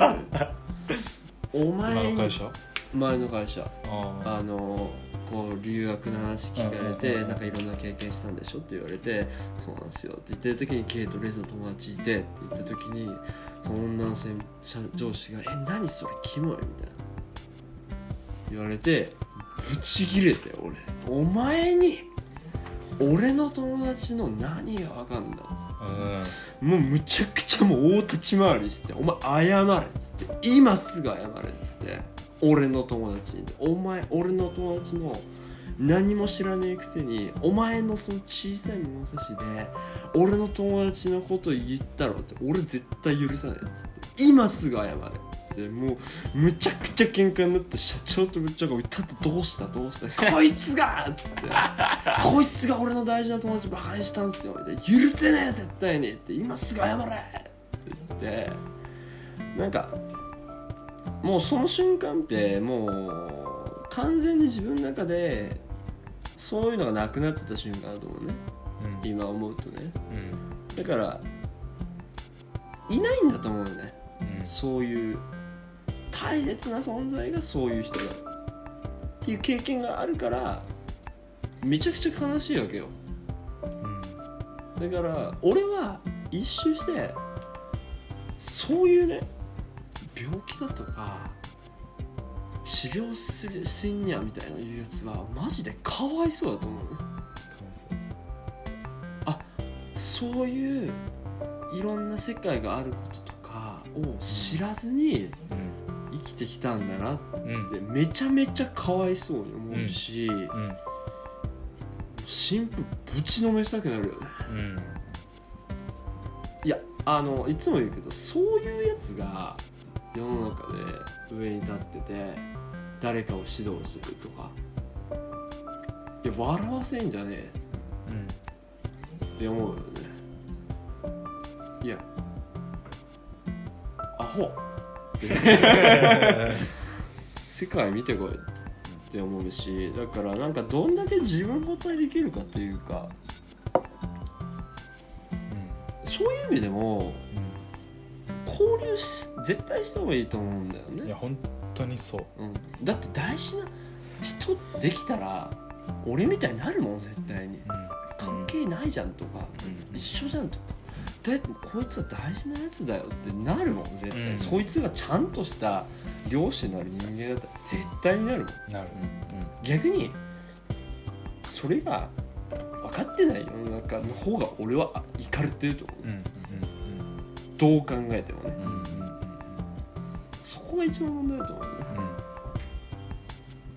うお前前の会社前の会社 あ, あのこう留学の話聞かれてなんかいろんな経験したんでしょって言われてそうなんですよって言ってる時にゲイとレズの友達いてって言った時にその女性上司がえ何それキモいみたいな言われてブチギレて、俺お前に俺の友達の何が分かんだっつって、もうむちゃくちゃもう大立ち回りして、お前謝れっつって、今すぐ謝れっつって、俺の友達に、お前俺の友達の何も知らねえくせにお前のその小さい物差しで俺の友達のこと言ったろって、俺絶対許さないっつって、今すぐ謝れっつって、もうむちゃくちゃ喧嘩になって、社長と部長が歌って、どうしたどうしたこいつがっつってこいつが俺の大事な友達バカにしたんすよみたいな、許せねえ絶対にって、今すぐ謝れって言って、なんかもうその瞬間ってもう完全に自分の中でそういうのがなくなってた瞬間だと思うね、うん、今思うとね、うん、だからいないんだと思うよね、うん、そういう大切な存在がそういう人だっていう経験があるからめちゃくちゃ悲しいわけよ、うん、だから俺は一周してそういうね、病気だとか治療するせんにゃみたいないうやつはマジでかわいそうだと思うね。かわいそう。あ、そういういろんな世界があることとかを知らずに生きてきたんだなってめちゃめちゃかわいそうに思うし、うんうんうん、神父ぶちのめしたくなるよね、うん、いやあのいつも言うけど、そういうやつが世の中で上に立ってて誰かを指導するとか、いや笑わせんじゃねえ、うん、って思うよね。いやアホ世界見てこいって思うし、だからなんかどんだけ自分ごとにできるかというか、うん、そういう意味でも、うん、交流し絶対した方がいいと思うんだよね。いや本当にそう、うん、だって大事な人できたら俺みたいになるもん絶対に、うん、関係ないじゃんとか、うん、一緒じゃんとか、だってこいつは大事なやつだよってなるもん絶対、うん、そいつがちゃんとした良心のある人間だったら絶対になるもん、なる、うん、逆にそれが分かってない世の中の方が俺はイカれてると思う、うん、どう考えてもね、うんうんうん、そこが一番問題だと思うね、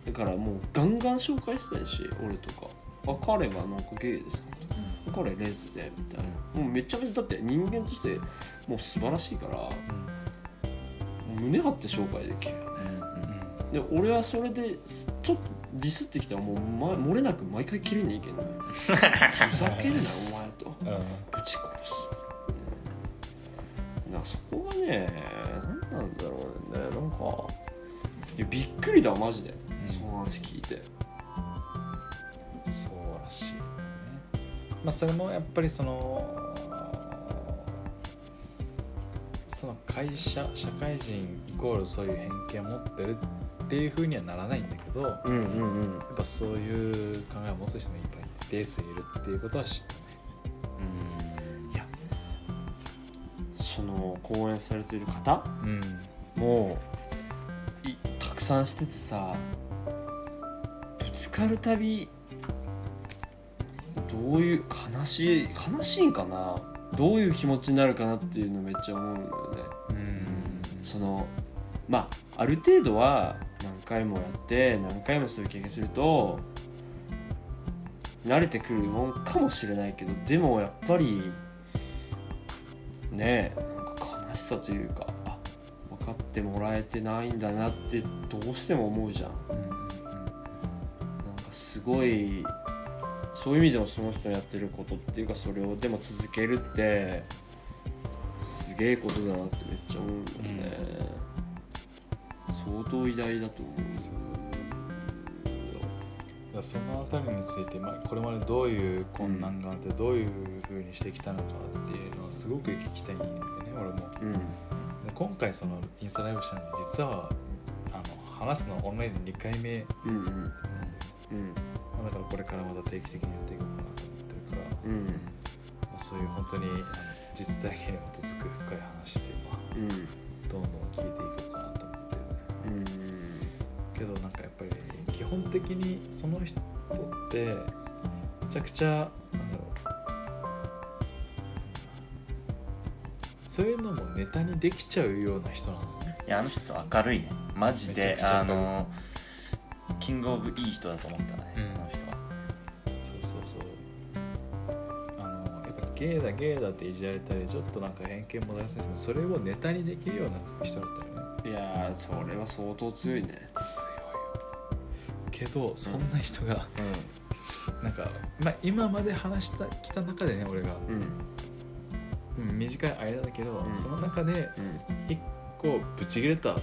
うん、だからもうガンガン紹介したいし、俺とか、あ、彼はなんかゲイですとか、うん、彼レズでみたいな、もうめちゃめちゃだって人間としてもう素晴らしいから、うん、胸張って紹介できるよね、うんうん、で俺はそれでちょっとディスってきたらもう、ま、漏れなく毎回キレにいけんのよふざけんなお前と、うん、ぶち殺す、なんかそこがね、何なんだろうね、なんかいやびっくりだマジで、うん、その話聞いて、そうらしい、ね、まあそれもやっぱりそのその会社社会人イコールそういう偏見を持ってるっていう風にはならないんだけど、うんうんうん、やっぱそういう考えを持つ人もいっぱい一定数いるっていうことは知ってね。その講演されている方、うん、もういたくさんしててさ、ぶつかるたびどういう悲しい悲しいんかな、どういう気持ちになるかなっていうのめっちゃ思うのよね、うん、そのまあある程度は何回もやって何回もそういう経験すると慣れてくるもんかもしれないけど、でもやっぱりね、なんか悲しさというか、あ、分かってもらえてないんだなってどうしても思うじゃん、うんうん、なんかすごいそういう意味でもその人やってることっていうか、それをでも続けるってすげえことだなってめっちゃ思うんだよね、うん、相当偉大だと思う。そのあたりについて、まあ、これまでどういう困難があってどういう風にしてきたのかっていうのをすごく聞きたいんでね、俺も、うん、で今回そのインスタライブしたので、実はあの話すのオンラインでにかいめ、うんうんうん、まあ、だからこれからまた定期的にやっていこうかなと思ってるから、うん、まあ、そういう本当に実体験に基づく深い話で、まあ、うん、どんどん聞いていこうかなと思ってるね、うん、けど、なんかやっぱり基本的にその人ってめちゃくちゃなんだろう、そういうのもネタにできちゃうような人なのね。いや、あの人明るいね、マジで。あのキングオブいい人だと思ったね、うん、あの人は。そうそうそう、あのやっぱゲイだゲイだっていじられたり、ちょっとなんか偏見も出したり、それをネタにできるような人だったよね。いやー、それは相当強いね。強いよ。けどそんな人が、うん、なんか、まあ、今まで話したきた中でね、俺が、うんうん、短い間だけど、うん、その中で一個ブチ切れた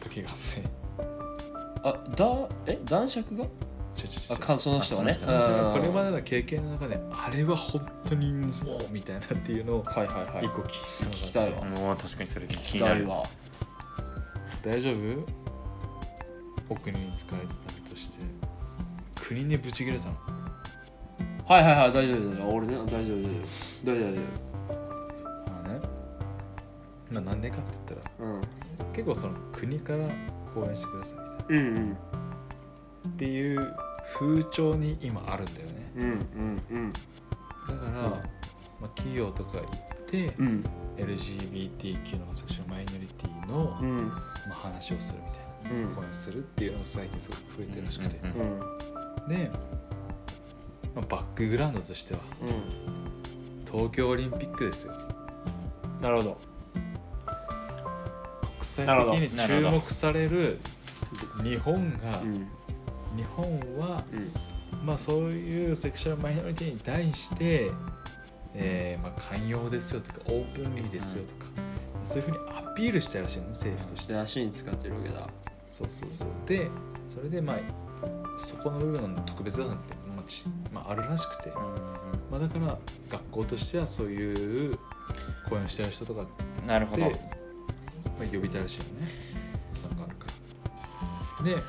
時があって、うん、あだえ男爵がちょちょちょあかその人はね、あこれまでの経験の中であれは本当にもうみたいなっていうのを一個聞きたいわ。もう確かにそれ聞きたいわ。大丈夫？お国に仕えつ旅として国にブチ切れたの。はいはいはい、大丈夫大丈夫、俺ね、大丈夫大丈夫大丈夫。まあね、まあなんでかって言ったら、うん、結構その国から応援してくださいみたいな、うんうん、っていう風潮に今あるんだよね。うんうんうん。だから、うん、まあ、企業とか行って、うん、エルジービーティーキュー のセクシュアルマイノリティの、うん、まあ、話をするみたいな、声、うん、するっていうのが最近すごく増えてるらしくて、うんうん、で、まあ、バックグラウンドとしては、うん、東京オリンピックですよ。なるほど。国際的に注目される日本が、うん、日本は、うん、まあ、そういうセクシュアルマイノリティに対して、えーまあ、寛容ですよとかオープンリーですよとか、うん、そういう風にアピールしてるらしいのね、政府として。足に使ってるわけだ。そうそうそう。で、それでまあそこの部分の特別だなんて街、まあ、あるらしくて、うんうん、まあ、だから学校としてはそういう講演してる人とかって、なるほど、まあ、呼びたいらしいよね、予算があるから。で、うん、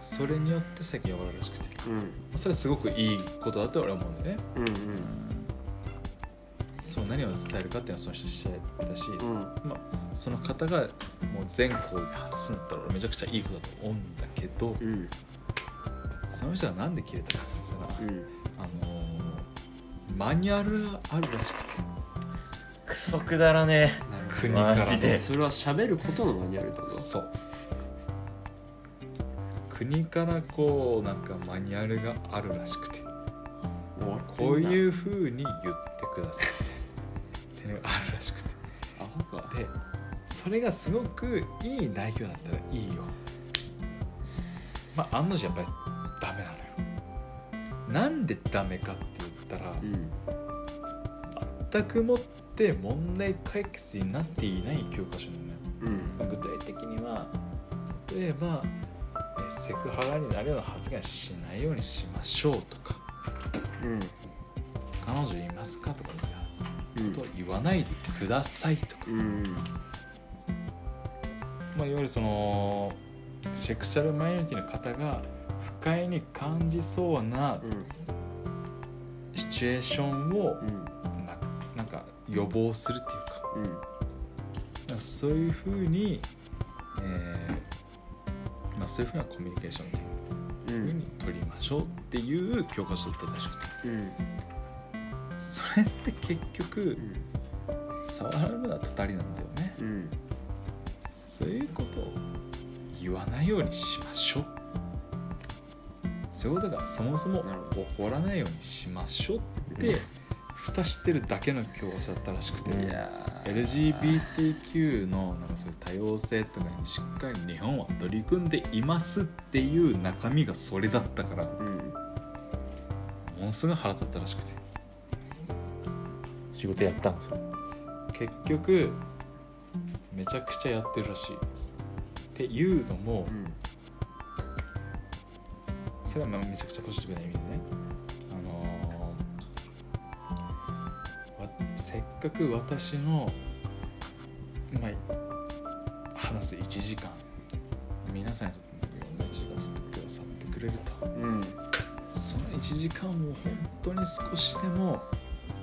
それによって先呼ばれるらしくて、うん、それはすごくいいことだと俺は思うんだよね。うんうん、そう何を伝えるかっていうのはその人次第だし、うん、まあ、その方がもう全校で話すんだったらめちゃくちゃいい子だと思うんだけど、うん、その人がなんで切れたかって言ったら、うん、あのー、マニュアルがあるらしくて、クソくだらねえ国からの、マジでそれは喋ることのマニュアルだぞ。そう、国からこうなんかマニュアルがあるらしくて、もうこういう風に言ってくださいっていうのがあるらしくて、あほかで、それがすごくいい内容だったらいいよ。まあ案の定やっぱりダメなのよ。なんでダメかって言ったら、うん、全くもって問題解決になっていない教科書なのね、うん、具体的には例えばセクハラになるような発言しないようにしましょうとか、うん、彼女いますかとかそういうことを言わないでくださいとか、うん、まあ、いわゆるそのセクシャルマイノリティの方が不快に感じそうなシチュエーションを な, なんか予防するっていう か,、うん、なんかそういうふうに、えーまあ、そういうふうなコミュニケーションっていうふうに取りましょうっていう教科書だったらしくて、うん、それって結局、うん、触るのはたたりなんだよね、うん、そういうことを言わないようにしましょう、そういうことがそもそも起こらないようにしましょうって蓋してるだけの教科書だったらしくて、うん、エルジービーティーキュー のなんかそういう多様性とかにしっかり日本は取り組んでいますっていう中身がそれだったから、うん、ものすごい腹立ったらしくて、仕事やったんですよ。結局めちゃくちゃやってるらしいっていうのも、うん、それはまあめちゃくちゃポジティブな意味でね、せっかく私の、まあ、話すいちじかん皆さんにとってもいろんないちじかんを取ってくださってくれると、うん、そのいちじかんを本当に少しでも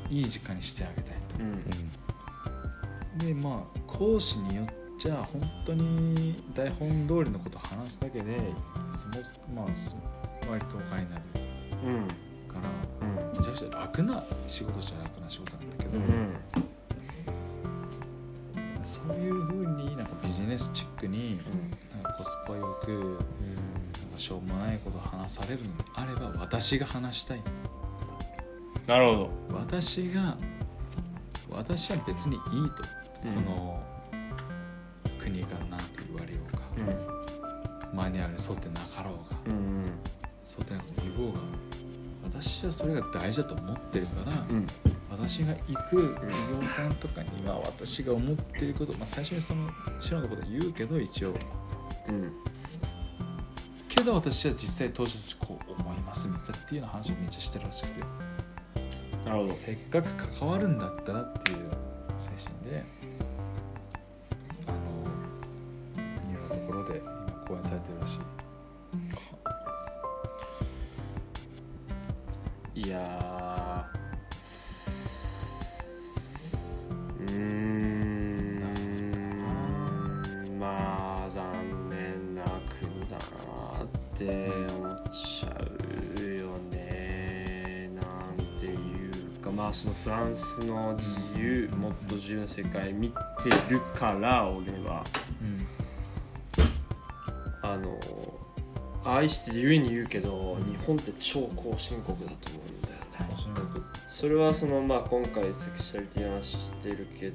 いい時間にしてあげたいと、うん、でまあ講師によっじゃあ本当に台本通りのことを話すだけでそもそも、まあ、割とお金になるから、うん、めちゃくちゃ楽な仕事じゃ楽な仕事なんだけど、うん、そういう風になんかビジネスチックになんかコスパよく、うん、なんかしょうもないことを話されるのであれば私が話したい。なるほど。私が私は別にいいと、うん、この国からなんて言われようか、うん、マニュアルに沿ってなかろうが、うんうん、沿ってなこと言おうが、私はそれが大事だと思ってるから、うん、私が行く企業さんとかには私が思ってること、まあ、最初にその白のこと言うけど一応、うん、けど私は実際当時こう思いますみたいなっていうような話をめっちゃしてるらしくて、なるほど。せっかく関わるんだったらっていう精神で。されてるらしい。いやー、うーん、まあ残念な国だなって思っちゃうよね。なんていうか、まあそのフランスの自由、もっと自由な世界見てるから俺は。あの愛してゆえに言うけど、日本って超後進国だと思うんだよね。後進国。それはその、まあ、今回セクシュアリティの話してるけ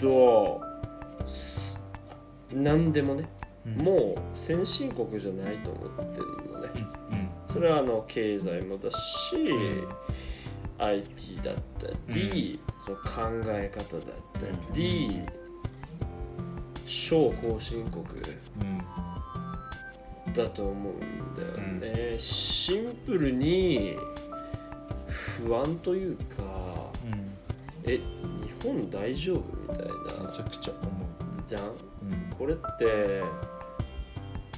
ど、何でもね、うん、もう先進国じゃないと思ってるのね、うんうん、それはあの経済もだし、うん、アイティー だったり、うん、その考え方だったり、うん、超後進国、うんだと思うんだよね、うん、シンプルに不安というか、うん、え、日本大丈夫みたいなめちゃくちゃ思うじゃん、うん、これって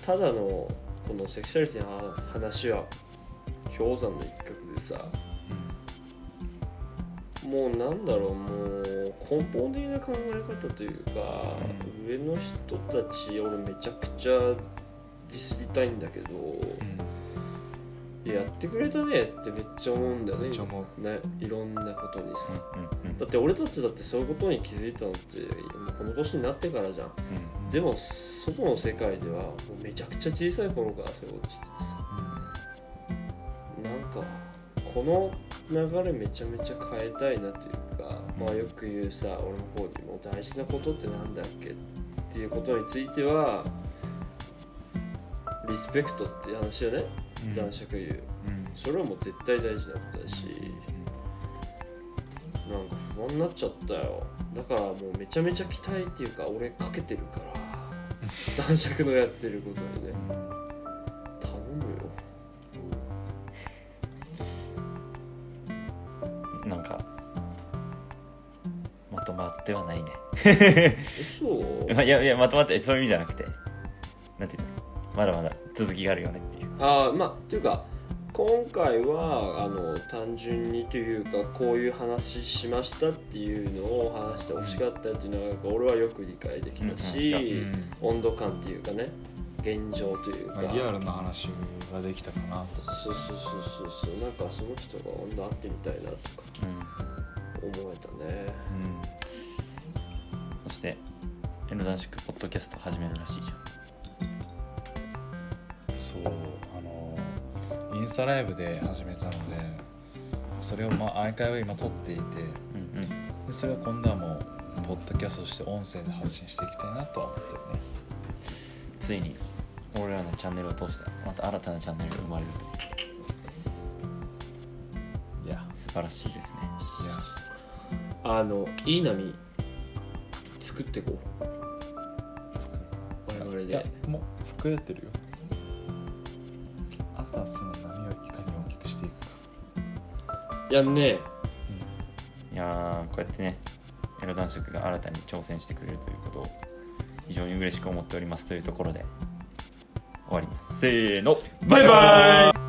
ただのこのセクシュアリティの話は氷山の一角でさ、うん、もうなんだろう、もう根本的な考え方というか、うん、上の人たち俺めちゃくちゃディスりたいんだけど、うん、やってくれたねってめっちゃ思うんだよね。めっちゃ思うね、いろんなことにさ、うんうん、だって俺たちだってそういうことに気づいたのってこの年になってからじゃん、うん、でも外の世界ではもうめちゃくちゃ小さい頃からそういうことしててさ、うん、なんかこの流れめちゃめちゃ変えたいなというか、うん、まあよく言うさ、俺の方にも大事なことってなんだっけっていうことについてはリスペクトって話よね、うん、男爵言う、うん、それはもう絶対大事なことだし、うん、なんか不安になっちゃったよ。だからもうめちゃめちゃ期待っていうか俺かけてるから男爵のやってることにね、頼むよ。なんかまとまってはないね。え、そういやいや、まとまってそういう意味じゃなくて、なんていうの、まだまだ続きがあるよねっていう。ああ、まあというか今回はあの単純にというかこういう話しましたっていうのを話してほしかったっていうのは俺はよく理解できたし、うんうん、温度感っていうかね、現状というかリアルな話ができたかなとか。そうそうそうそうそう、なんかその人が温度合ってみたいなとか思えたね、うんうん、そしてN男爵ポッドキャスト始めるらしいじゃん。そう、あのインスタライブで始めたので、それをまあアーカイブを今撮っていて、うんうん、でそれを今度はもうポッドキャストとして音声で発信していきたいなとは思ってるね。ついに俺らのチャンネルを通してまた新たなチャンネルが生まれると。いや素晴らしいですね。いやあのいい波作ってこう。作る。我々で。いやもう作れてるよ。その波をいかに大きくしていくか。いやね、うん、いやこうやってね、L男爵が新たに挑戦してくれるということを非常に嬉しく思っておりますというところで終わります。せーの、バイバイ。